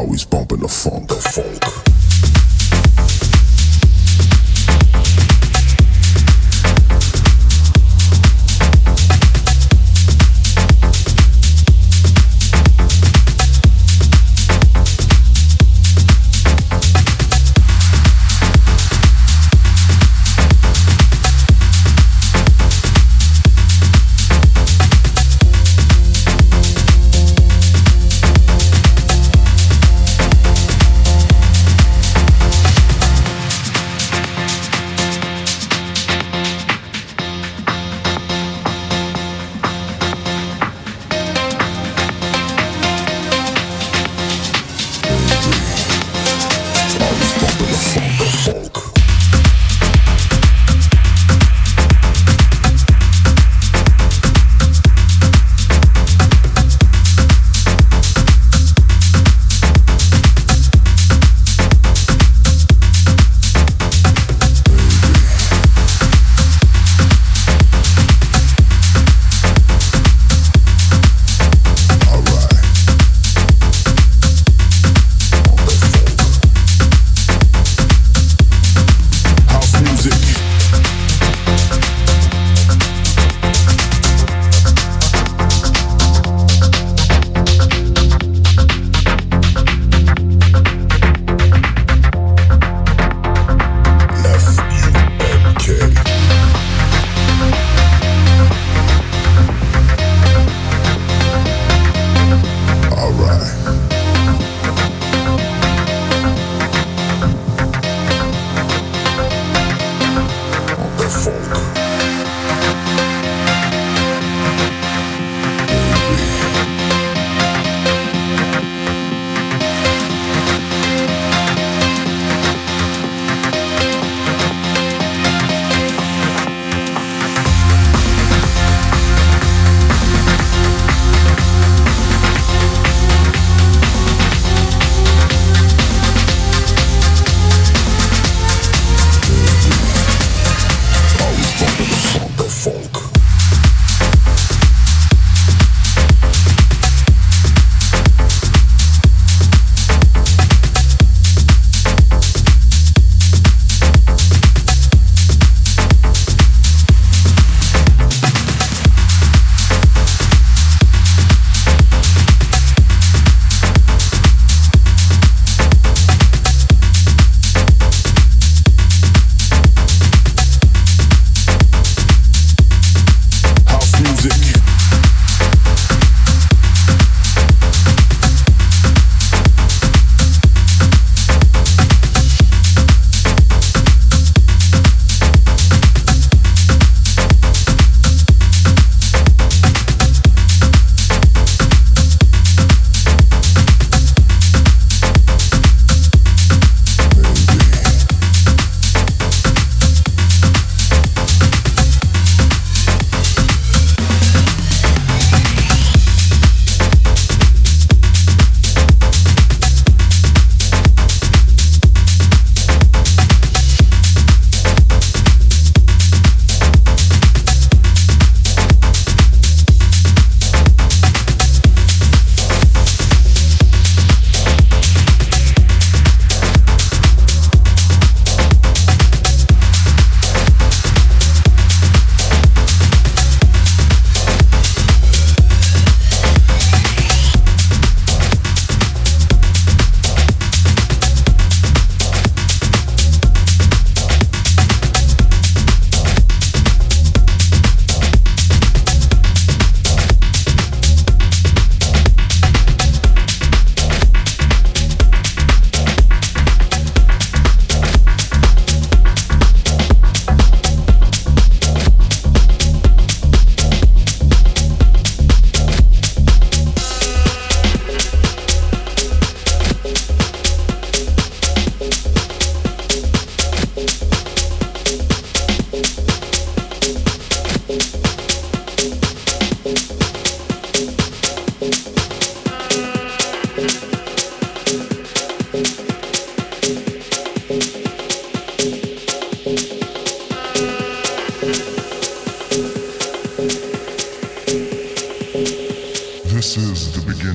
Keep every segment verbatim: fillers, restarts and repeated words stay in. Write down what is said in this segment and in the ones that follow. always bumping the funk, the funk. This is the beginning.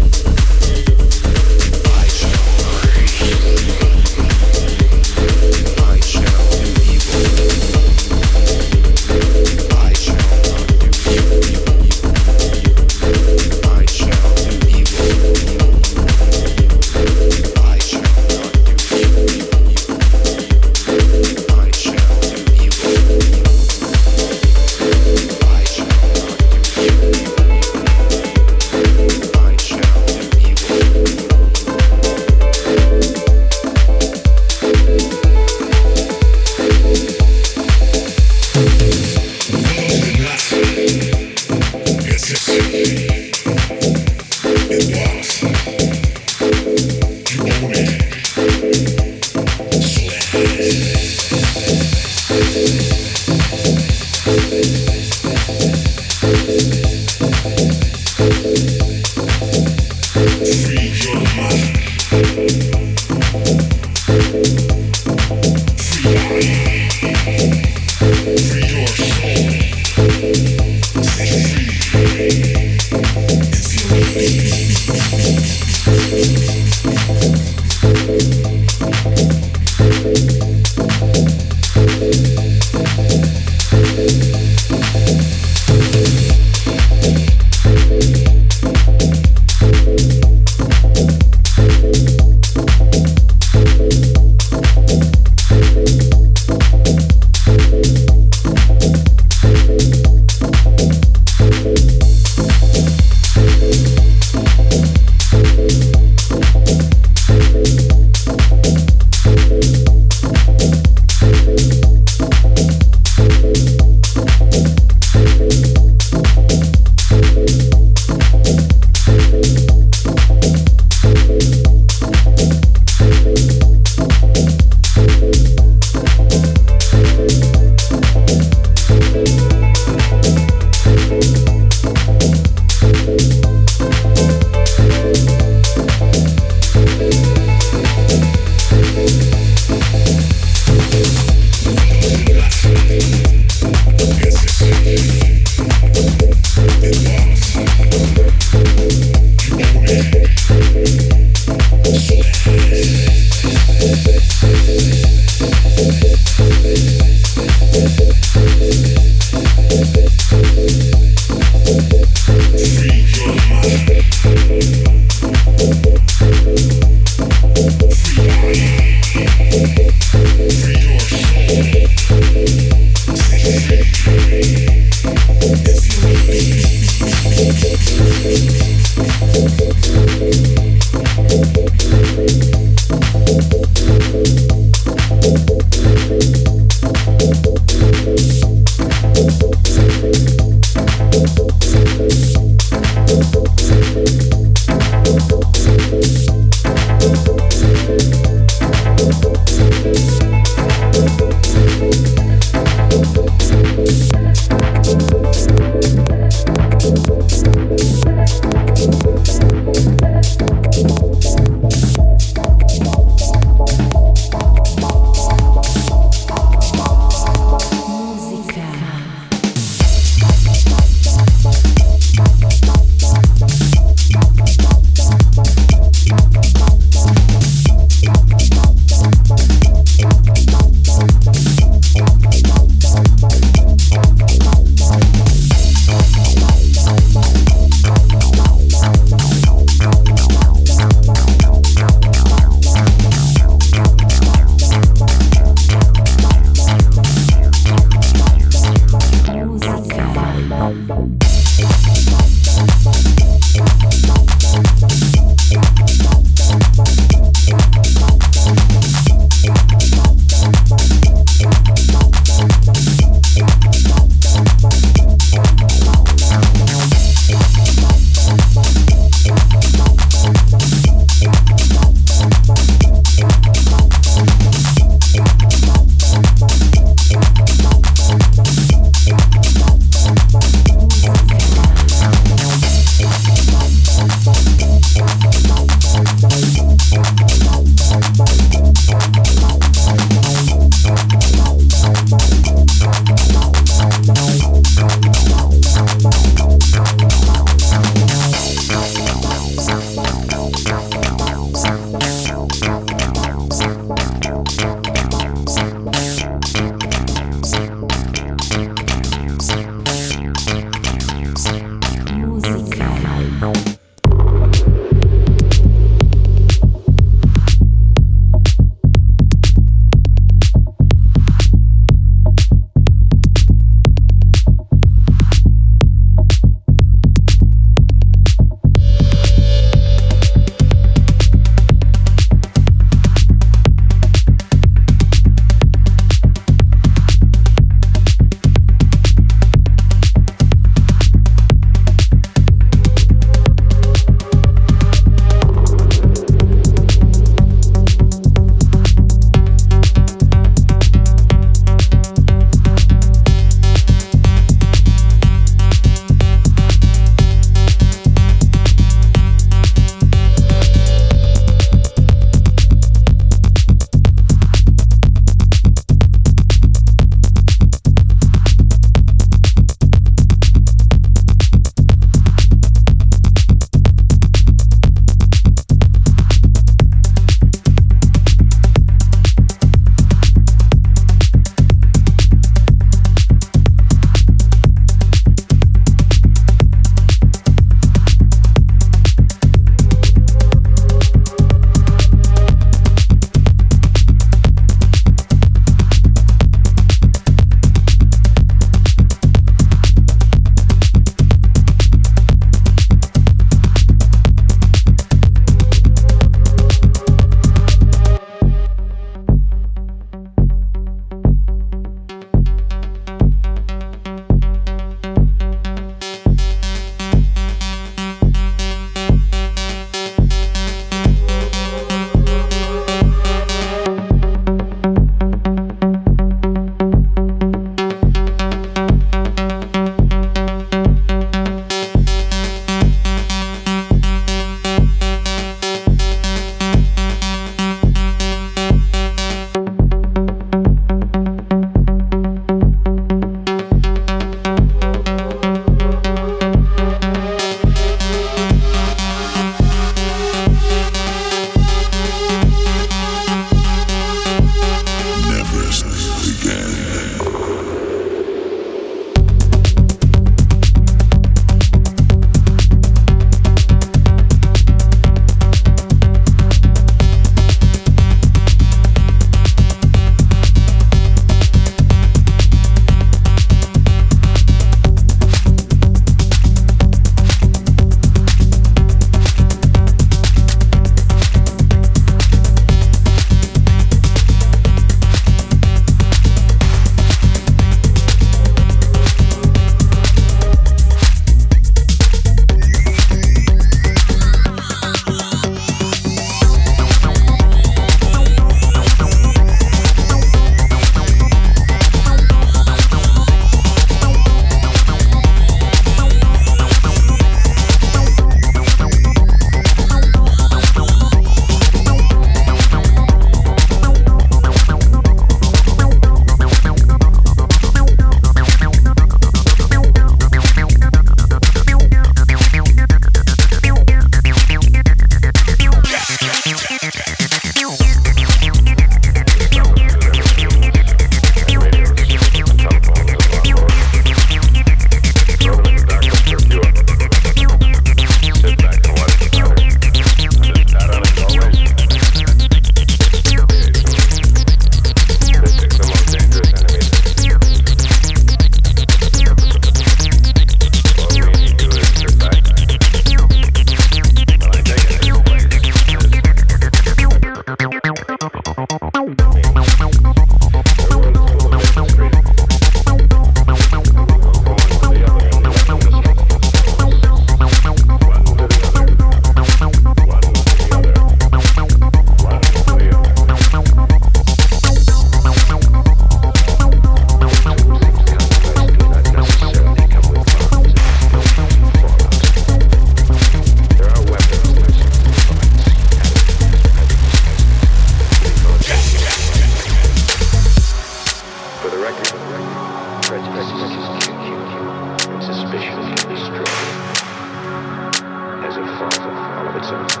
answers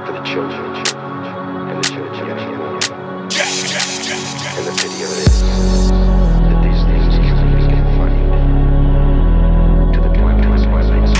for the children and the church and the pity of it is that these things can be confined to the point to my legs.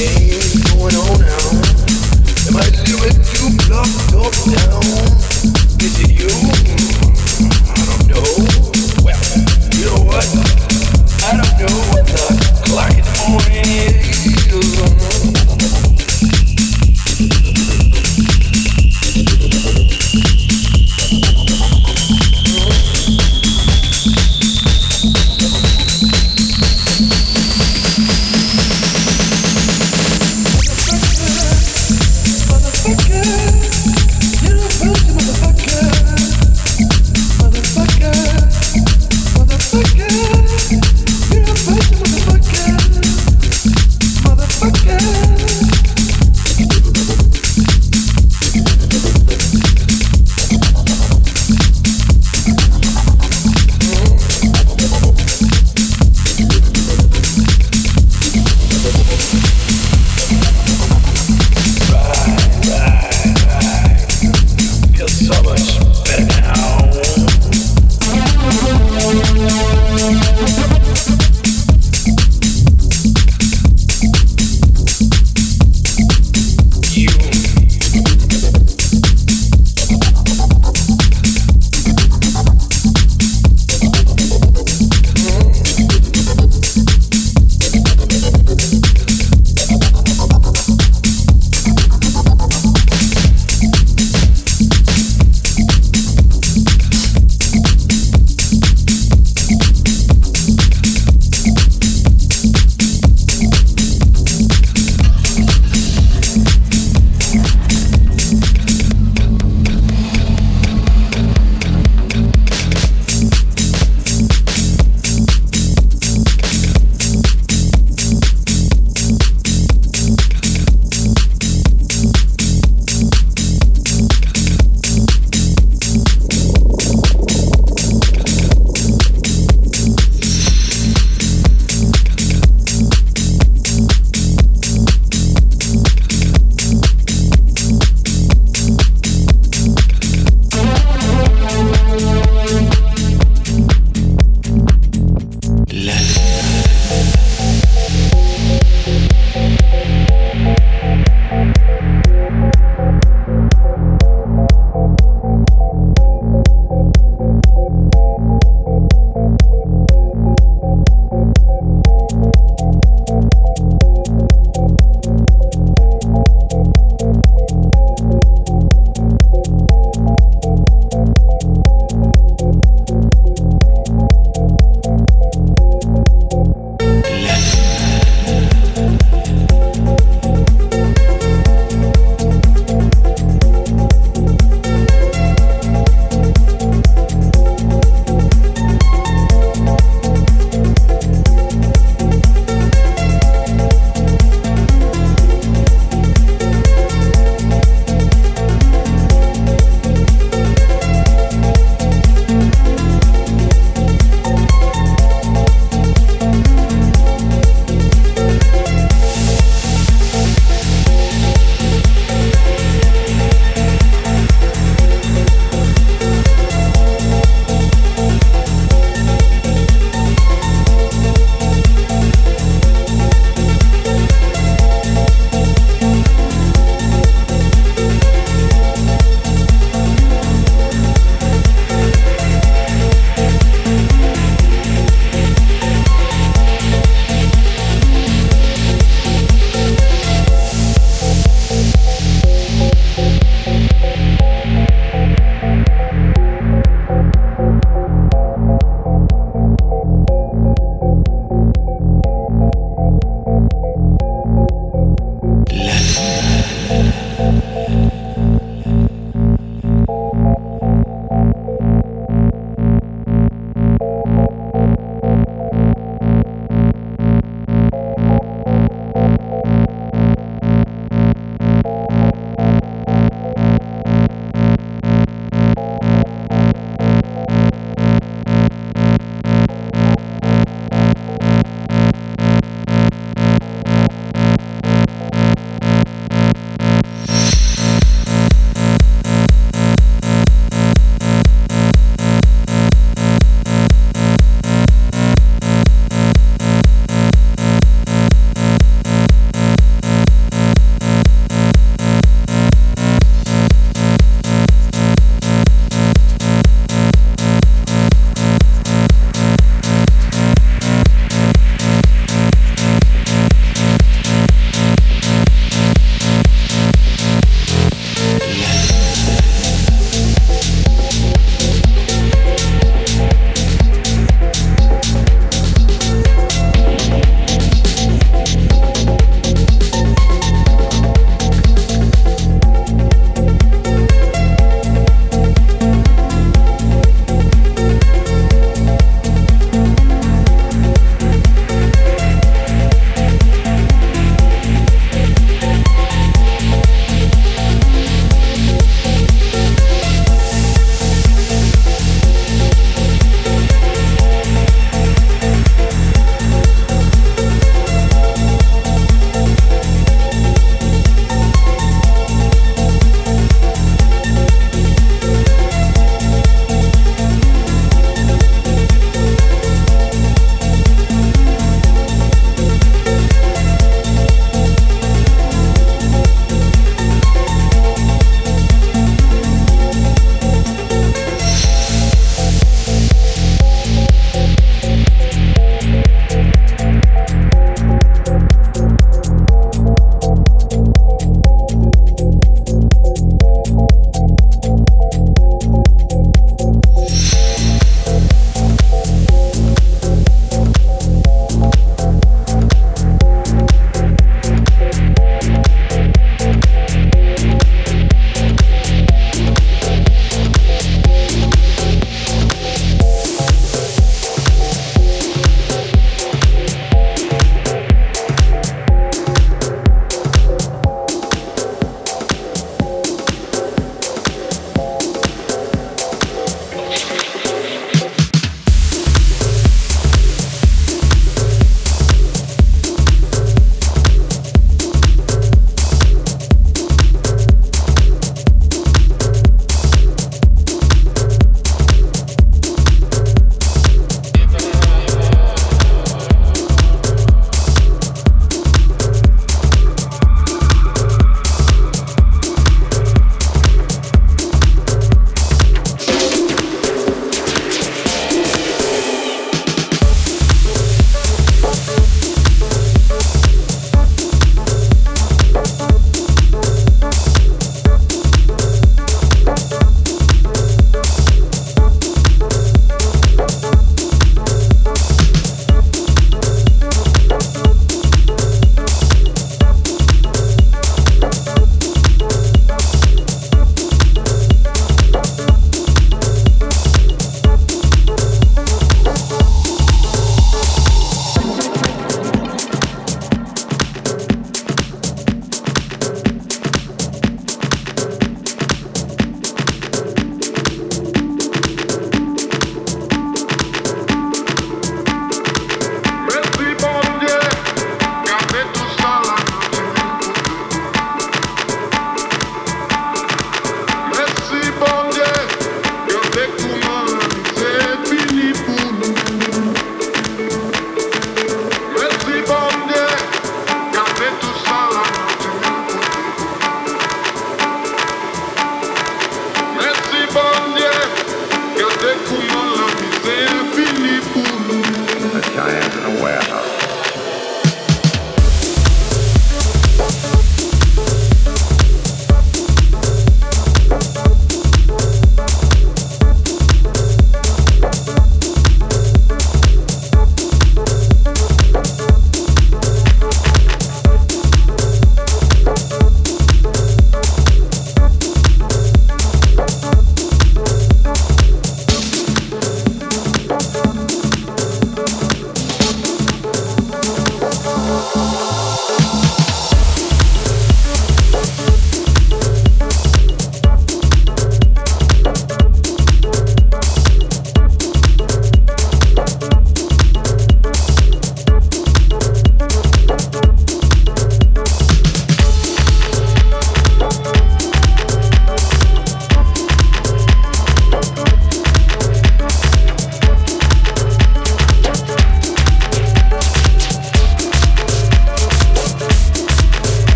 Motherfucker, little pussy motherfucker.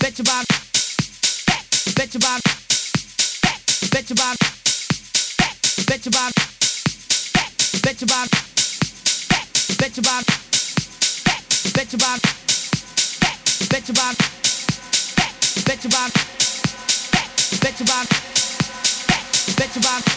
bet your bottom, bet your bottom, bet your bottom, bet your bottom, bet your bottom, bet your bottom, bet your bottom, bet your bottom, bet your bottom, bet your bottom, bet your bottom, bet, bet, bet.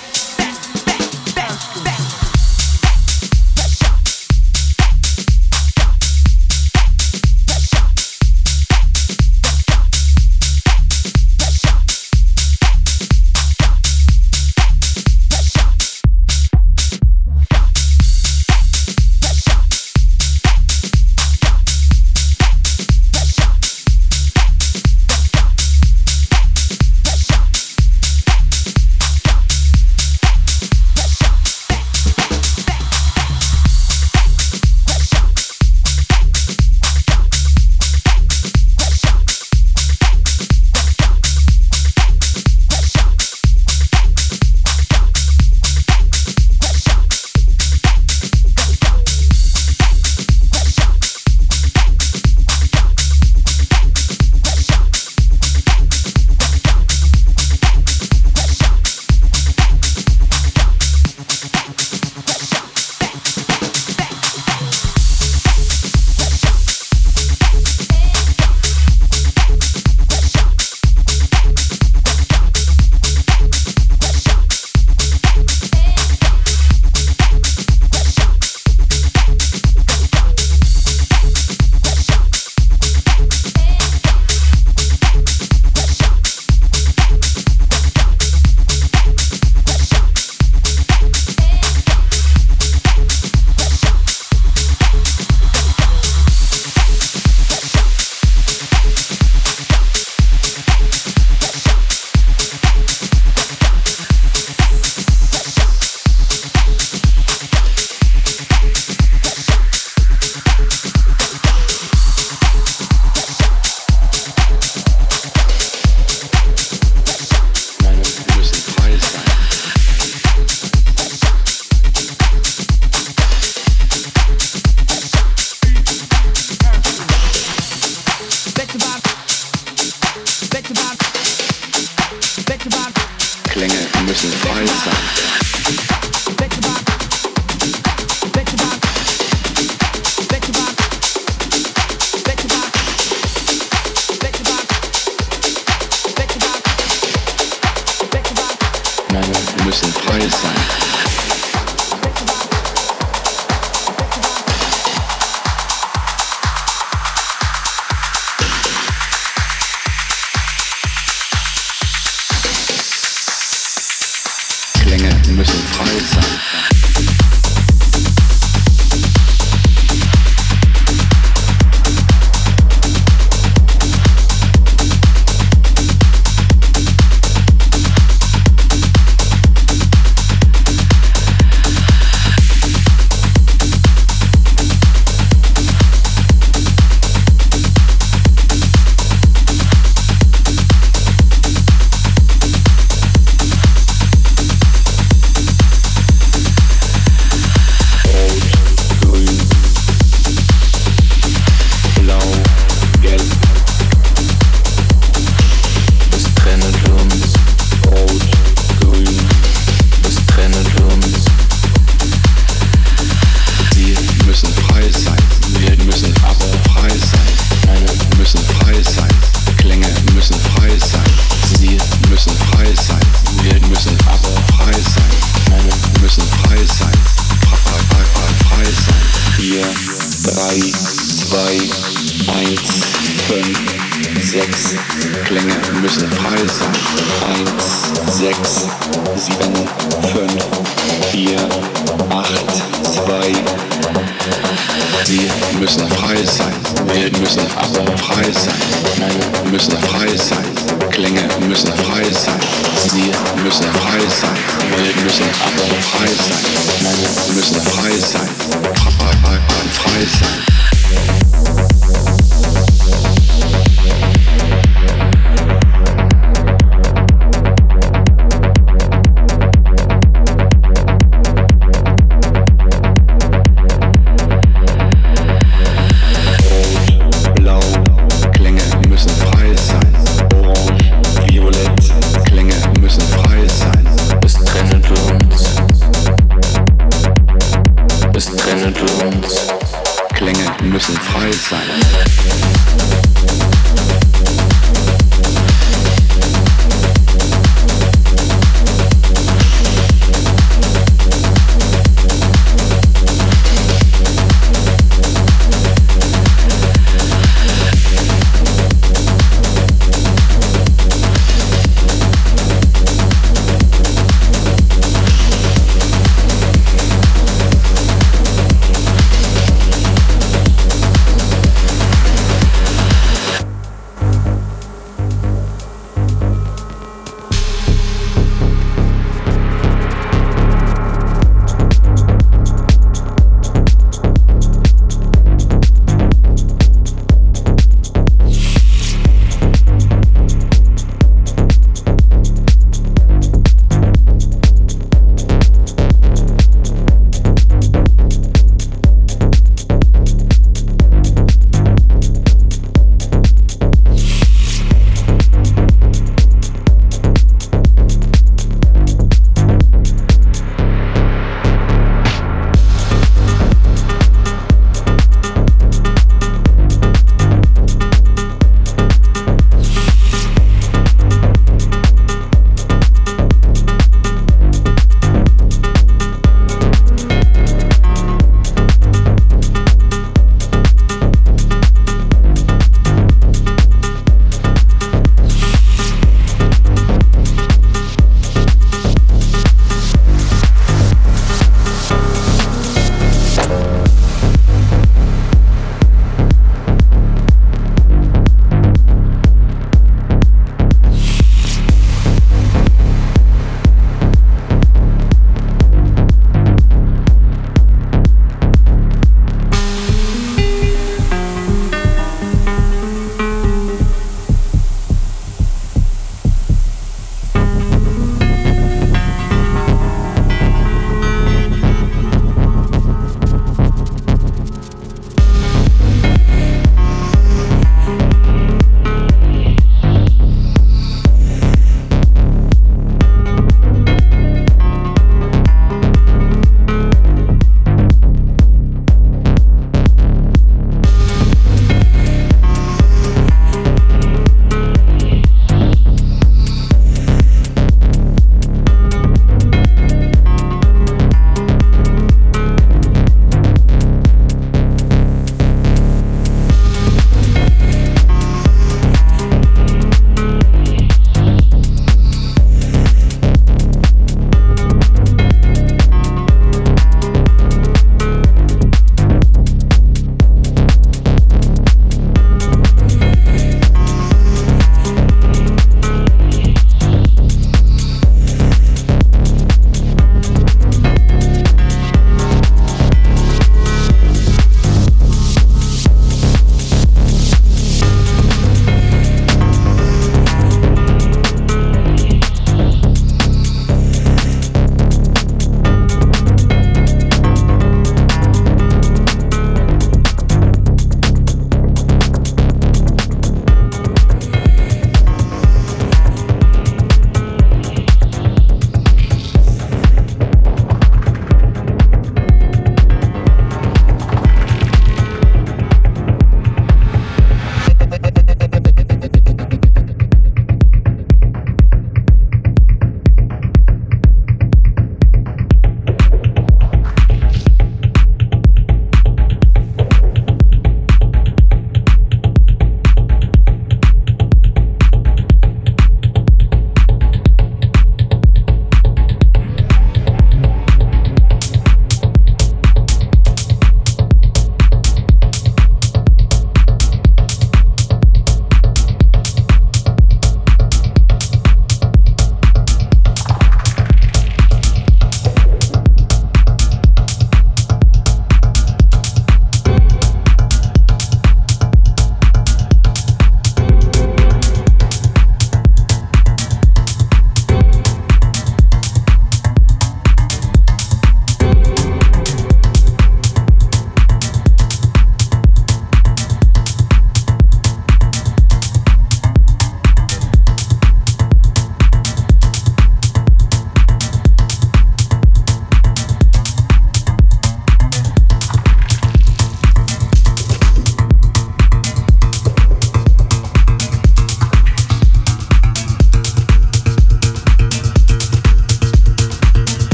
Klänge müssen frei sein. Klänge müssen frei sein.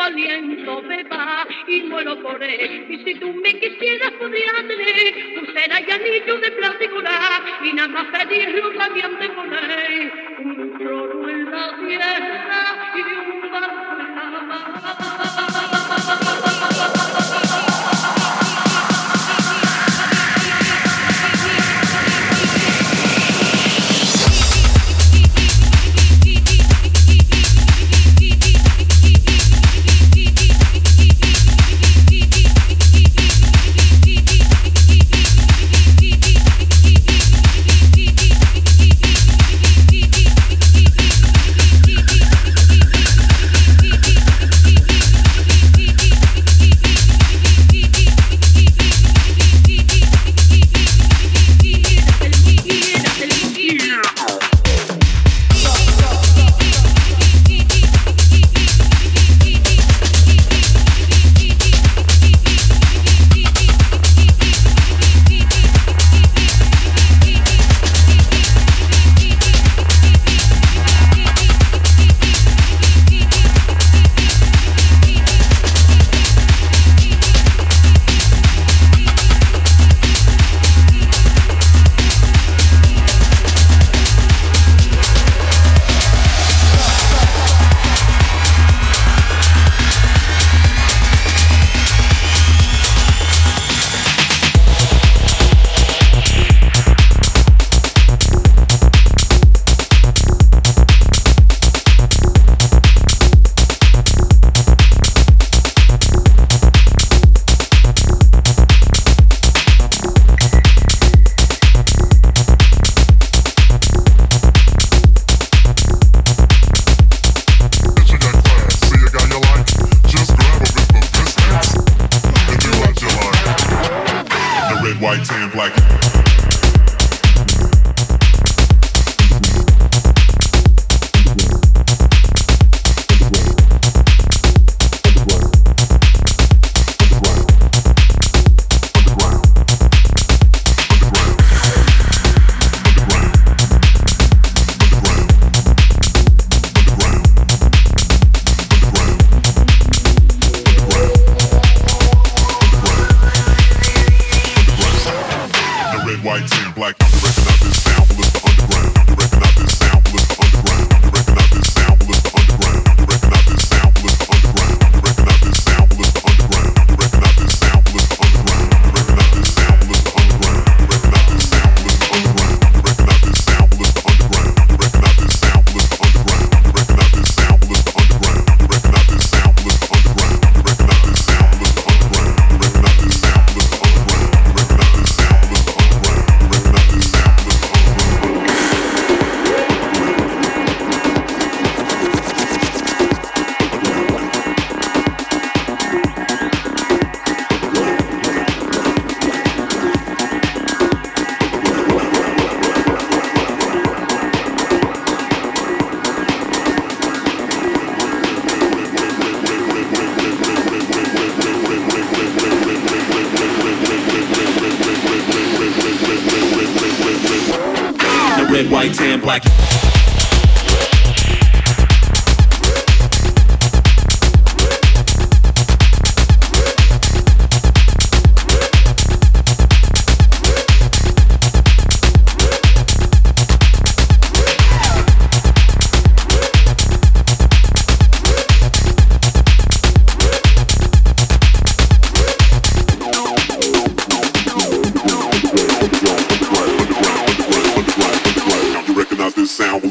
tu aliento me va y muero por él. Y si tú me quisieras podría tener pulseras y anillos de plata y coral, y nada más pedir ropa que ande con él. Un trono en la tierra y de un barco en la mar. Sound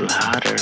little harder.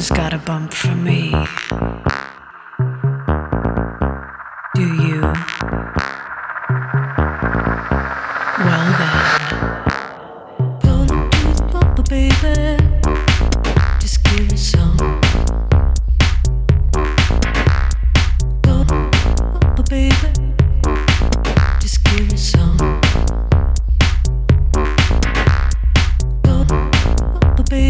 Who's got a bump for me? Do you? Well then, gonna do the bumper, baby. Just give me some. Gonna do the bumper, baby. Just give me some. Gonna do the bumper, baby.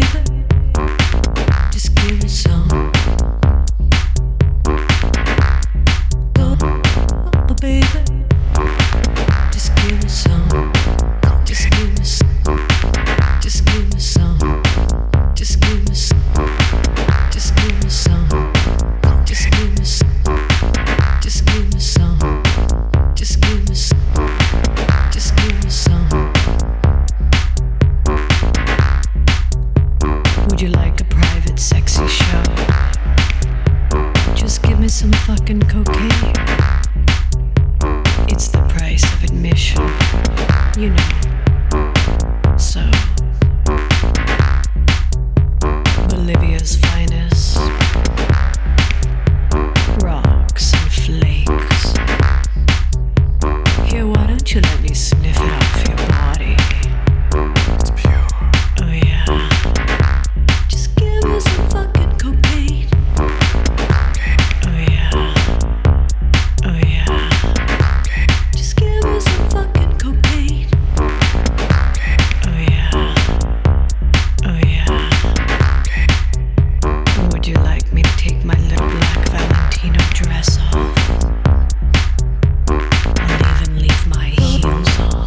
Some fucking cocaine. It's the price of admission, you know. So, Bolivia's finest rocks and flakes. Here, why don't you let me sniff it off your body? It's pure. Oh yeah. Just give me some fucking cocaine. Dress off, I'll even leave my heels on.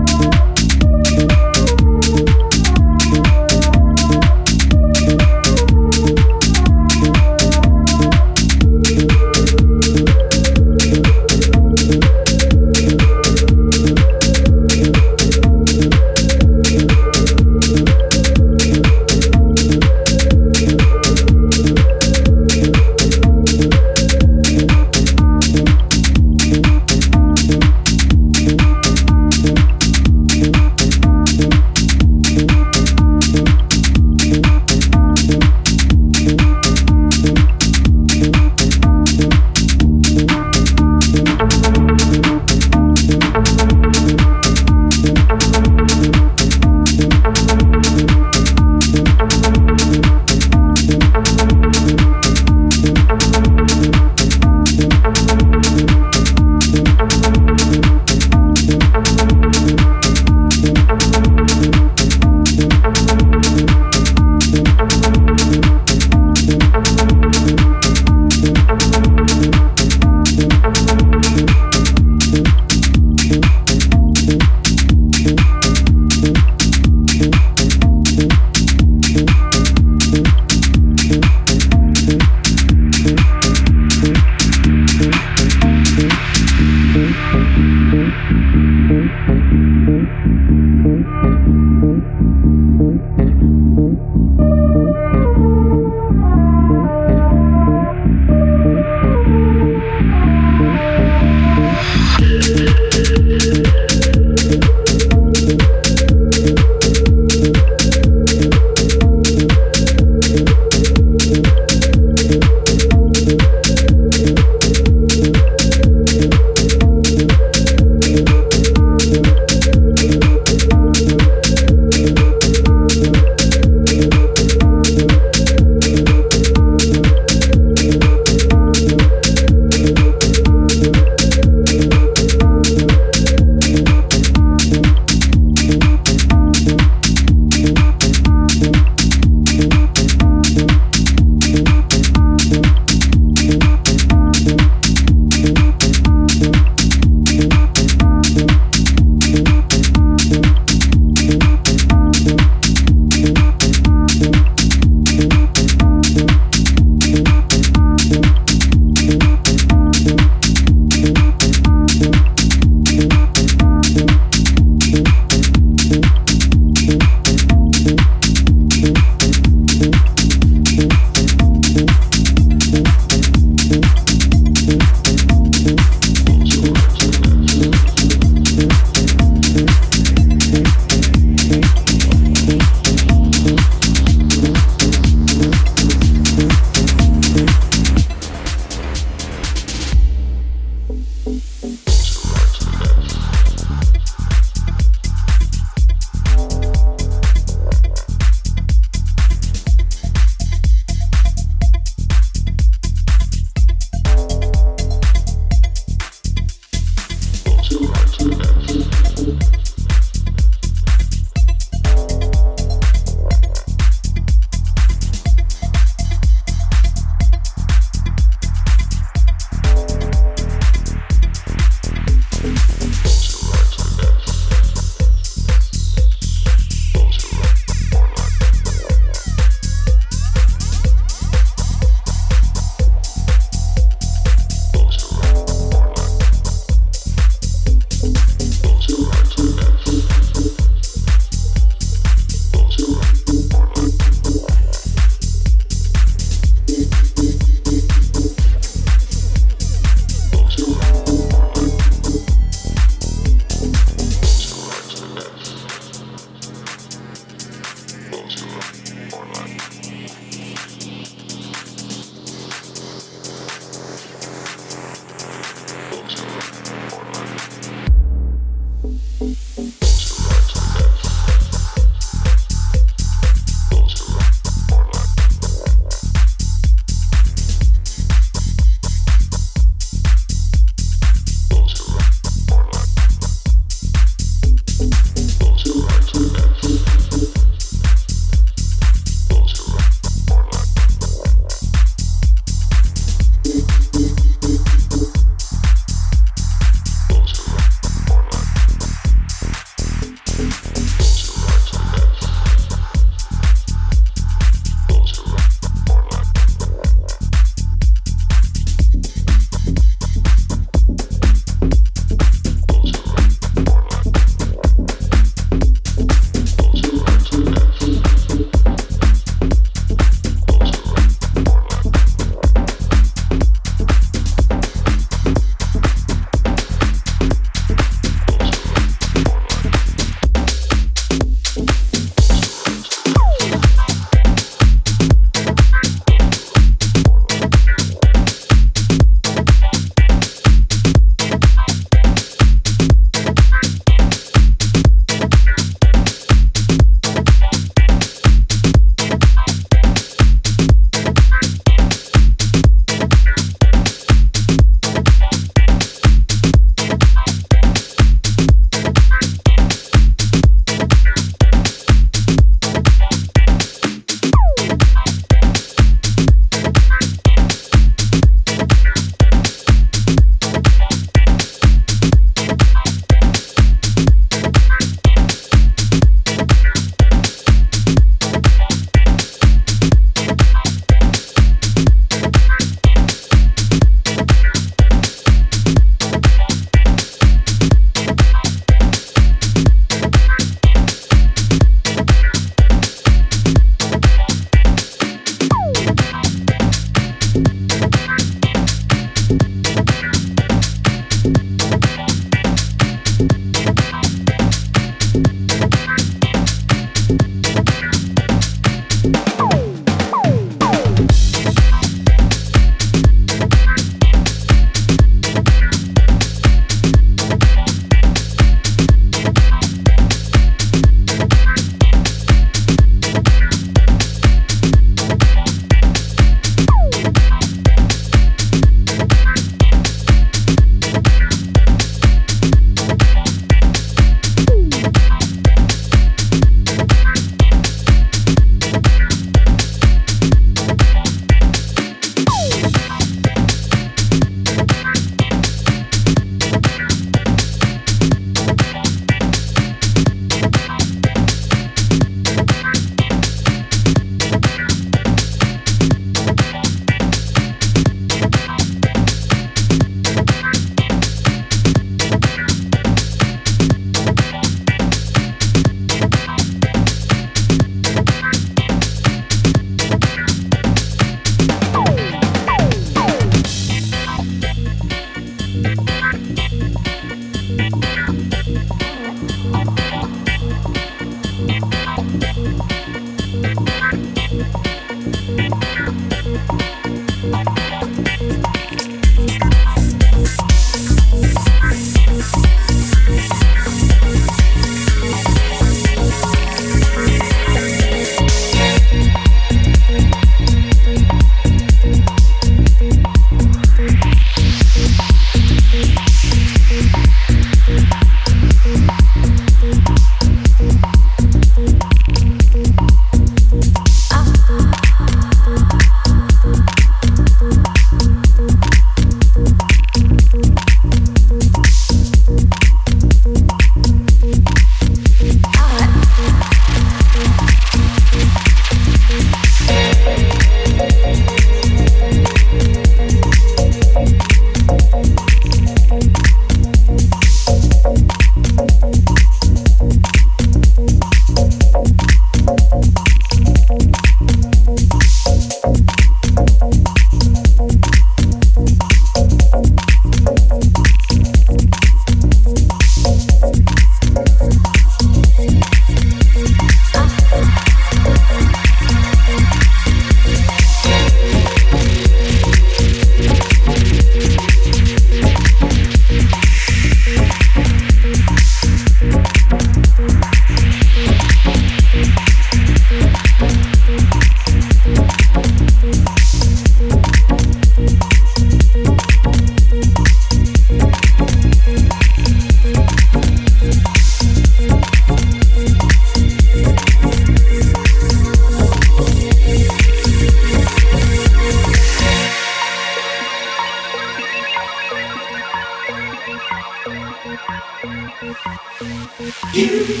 you.